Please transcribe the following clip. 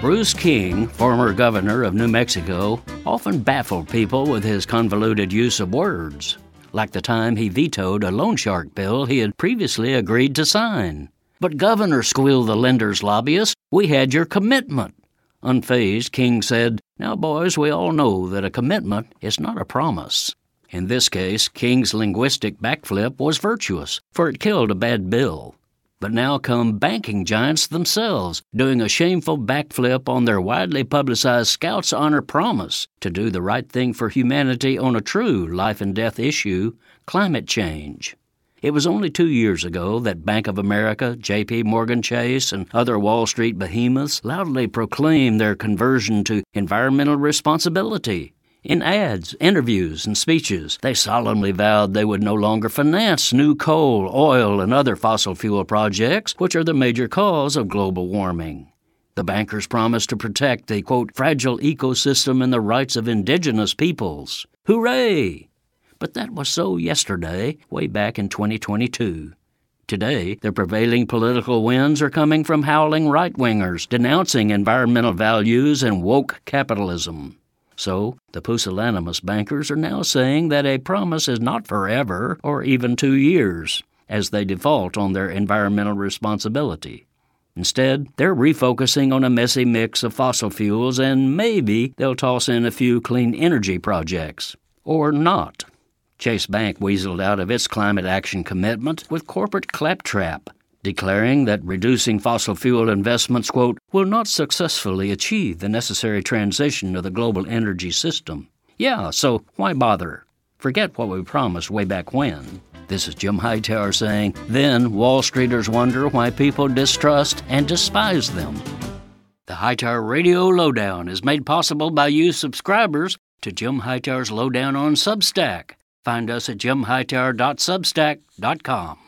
Bruce King, former governor of New Mexico, often baffled people with his convoluted use of words, like the time he vetoed a loan shark bill he had previously agreed to sign. "But Governor," squealed the lender's lobbyist, "we had your commitment." Unfazed, King said, "Now, boys, we all know that a commitment is not a promise." In this case, King's linguistic backflip was virtuous, for it killed a bad bill. But now come banking giants themselves, doing a shameful backflip on their widely publicized Scouts Honor promise to do the right thing for humanity on a true life-and-death issue, climate change. It was only 2 years ago that Bank of America, JPMorgan Chase, and other Wall Street behemoths loudly proclaimed their conversion to environmental responsibility. In ads, interviews, and speeches, they solemnly vowed they would no longer finance new coal, oil, and other fossil fuel projects, which are the major cause of global warming. The bankers promised to protect the, quote, fragile ecosystem and the rights of indigenous peoples. Hooray! But that was so yesterday, way back in 2022. Today, the prevailing political winds are coming from howling right-wingers denouncing environmental values and woke capitalism. So, the pusillanimous bankers are now saying that a promise is not forever or even 2 years, as they default on their environmental responsibility. Instead, they're refocusing on a messy mix of fossil fuels, and maybe they'll toss in a few clean energy projects. Or not. Chase Bank weaseled out of its climate action commitment with corporate claptrap, declaring that reducing fossil fuel investments, quote, will not successfully achieve the necessary transition of the global energy system. Yeah, so why bother? Forget what we promised way back when. This is Jim Hightower saying, then Wall Streeters wonder why people distrust and despise them. The Hightower Radio Lowdown is made possible by you subscribers to Jim Hightower's Lowdown on Substack. Find us at jimhightower.substack.com.